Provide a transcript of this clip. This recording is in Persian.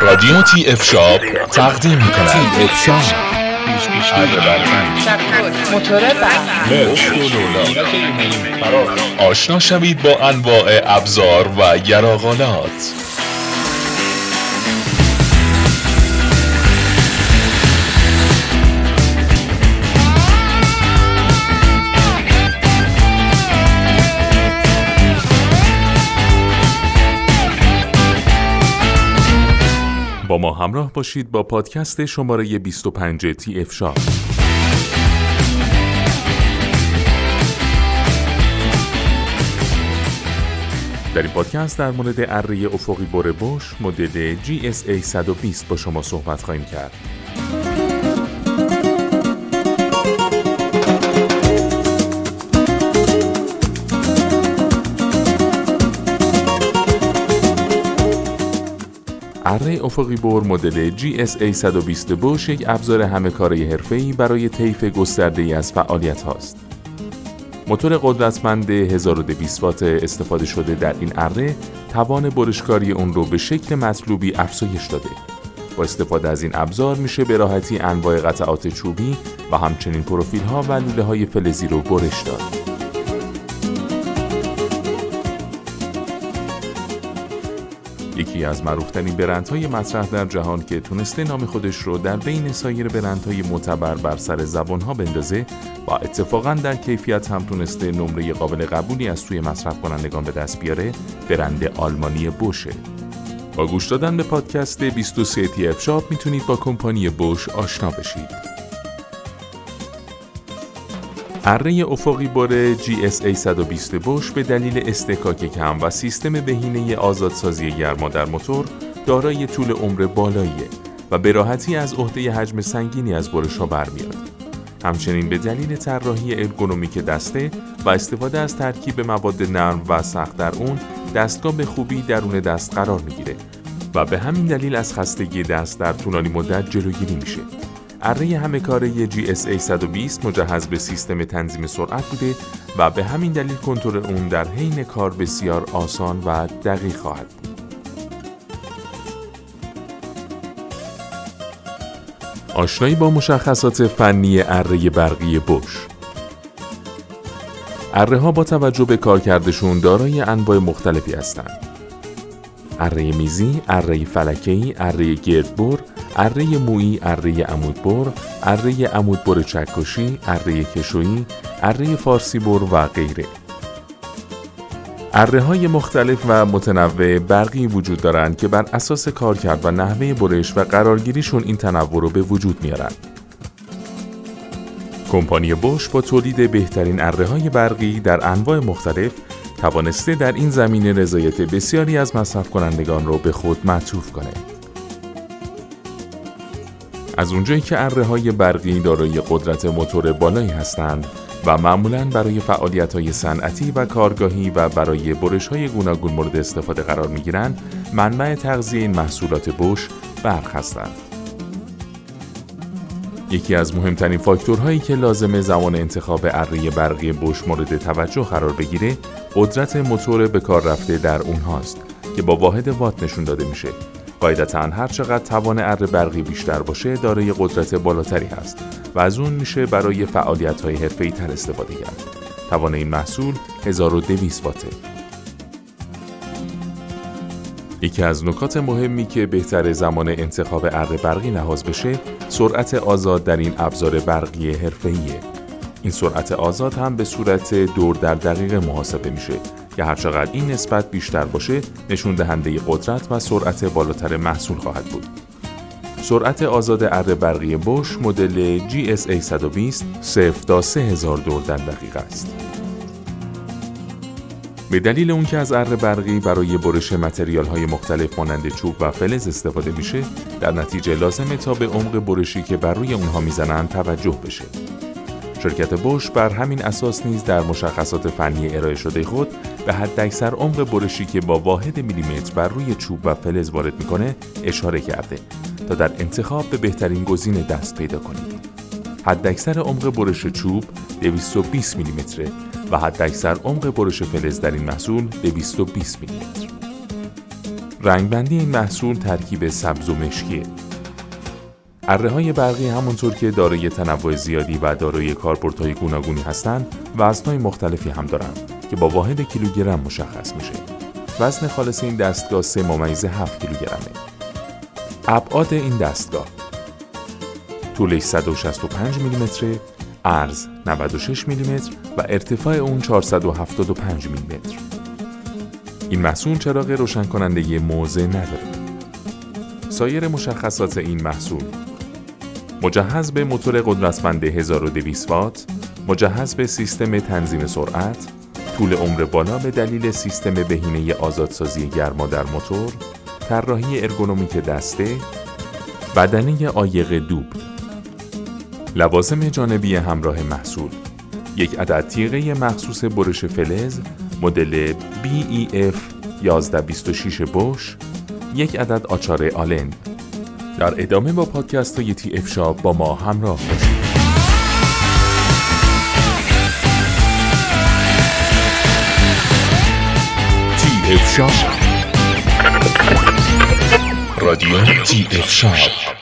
رادیو تی اف شاپ تقدیم می‌کند. تی اف شاپ موتور برق. آشنا شوید با انواع ابزار و یراق‌آلات. با ما همراه باشید با پادکست شماره 25 تی اف شاپ. در این پادکست در مورد اره افقی بر بوش مدل GSA120 با شما صحبت خواهیم کرد. اره افقی بر مدل GSA120 بوش یک ابزار همه‌کاره حرفه‌ای برای طیف گسترده‌ای از فعالیت هاست. موتور قدرتمند 1220 وات استفاده شده در این اره توان برشکاری اون رو به شکل مطلوبی افزایش داده. با استفاده از این ابزار میشه به راحتی انواع قطعات چوبی و همچنین پروفیل ها و لوله های فلزی رو برش داد. یکی از معروفترین برندهای مطرح در جهان که تونسته نام خودش رو در بین سایر برندهای معتبر بر سر زبانها بندازه و اتفاقاً در کیفیت هم تونسته نمره قابل قبولی از سوی مصرف کنندگان به دست بیاره، برند آلمانی بوشه. با گوش دادن به پادکست 23 تی اف شاپ میتونید با کمپانی بوش آشنا بشید. اره افقی بر GSA120 بوش به دلیل اصطکاک کم و سیستم بهینه آزادسازی گرما در موتور دارای طول عمر بالاییه و به راحتی از عهده حجم سنگینی از برش‌ها برمیاد. همچنین به دلیل طراحی ارگونومیک دسته و استفاده از ترکیب مواد نرم و سخت در اون، دستگاه به خوبی درون دست قرار میگیره و به همین دلیل از خستگی دست در طولانی مدت جلوگیری میشه. اره همه‌کاره GSA120 مجهز به سیستم تنظیم سرعت بوده و به همین دلیل کنترل اون در حین کار بسیار آسان و دقیق خواهد بود. آشنایی با مشخصات فنی اره برقی بوش. اره‌ها با توجه به کارکردشون دارای انواع مختلفی هستند. اره میزی، اره فلکی، اره گردبر، اره مویی، اره عمودبر، اره عمودبر چکشی، اره کشویی، اره فارسی بر و غیره. اره‌های مختلف و متنوع برقی وجود دارند که بر اساس کارکرد و نحوه برش و قرارگیریشون این تنوع رو به وجود میارن. کمپانی بوش با تولید بهترین اره‌های برقی در انواع مختلف توانسته در این زمینه رضایت بسیاری از مصرف کنندگان رو به خود معطوف کنه. از اونجایی که اره‌های برقی دارای قدرت موتور بالایی هستند و معمولاً برای فعالیت‌های صنعتی و کارگاهی و برای برش‌های گوناگون مورد استفاده قرار می‌گیرند، منبع تغذیه این محصولات بوش برق هستند. یکی از مهمترین فاکتورهایی که لازمه زمان انتخاب اره برقی بوش مورد توجه قرار بگیره، قدرت موتور به کار رفته در اونهاست که با واحد وات نشون داده میشه. قاعدتاً هر چقدر توان اره برقی بیشتر باشه، دارای قدرت بالاتری هست و از اون میشه برای فعالیت‌های حرفه‌ای تر استفاده کرد. توان این محصول 1200 واته. یکی از نکات مهمی که بهتر زمان انتخاب اره برقی نهاز بشه، سرعت آزاد در این ابزار برقی حرفه‌ایه. این سرعت آزاد هم به صورت دور در دقیقه محاسبه میشه که هرچقدر این نسبت بیشتر باشه، نشون دهنده قدرت و سرعت بالاتر محصول خواهد بود. سرعت آزاد اره برقی بوش مدل GSA120 0 تا 3000 دور در دقیقه است. به دلیل اون که از اره برقی برای برش متریال‌های مختلف مانند چوب و فلز استفاده میشه، در نتیجه لازمه تا به عمق برشی که بر روی اونها میزنن توجه بشه. شرکت بوش بر همین اساس نیز در مشخصات فنی ارائه شده خود به حداکثر عمق برشی که با واحد میلیمتر بر روی چوب و فلز وارد میکنه اشاره کرده تا در انتخاب به بهترین گزینه دست پیدا کنید. حداکثر عمق برش چوب 220 میلیمتره و حداکثر عمق برش فلز در این محصول 220 میلیمتر. رنگبندی این محصول ترکیب سبز و مشکیه. اره‌های برقی همونطور که دارای تنوع زیادی و دارای کاربردهای گوناگونی هستند، وزن‌های مختلفی هم دارند که با واحد کیلوگرم مشخص میشه. وزن خالص این دستگاه 3.7 کیلوگرمه. ابعاد این دستگاه: طولش 165 میلیمتر، عرض 96 میلیمتر و ارتفاع اون 475 میلیمتر. این محصول چراغ روشن کننده موزه نداره. سایر مشخصات این محصول: مجهز به موتور قدرتمند 1200 وات، مجهز به سیستم تنظیم سرعت، طول عمر بالا به دلیل سیستم بهینه آزادسازی گرما در موتور، طراحی ارگونومیک دسته، بدنه عایق دوبل. لوازم جانبی همراه محصول: یک عدد تیغه مخصوص برش فلز مدل BEF 1126 بوش، یک عدد آچار آلن. در ادامه با پادکست های TF شاپ با ما همراه باشید. TF شاپ، رادیو TF شاپ.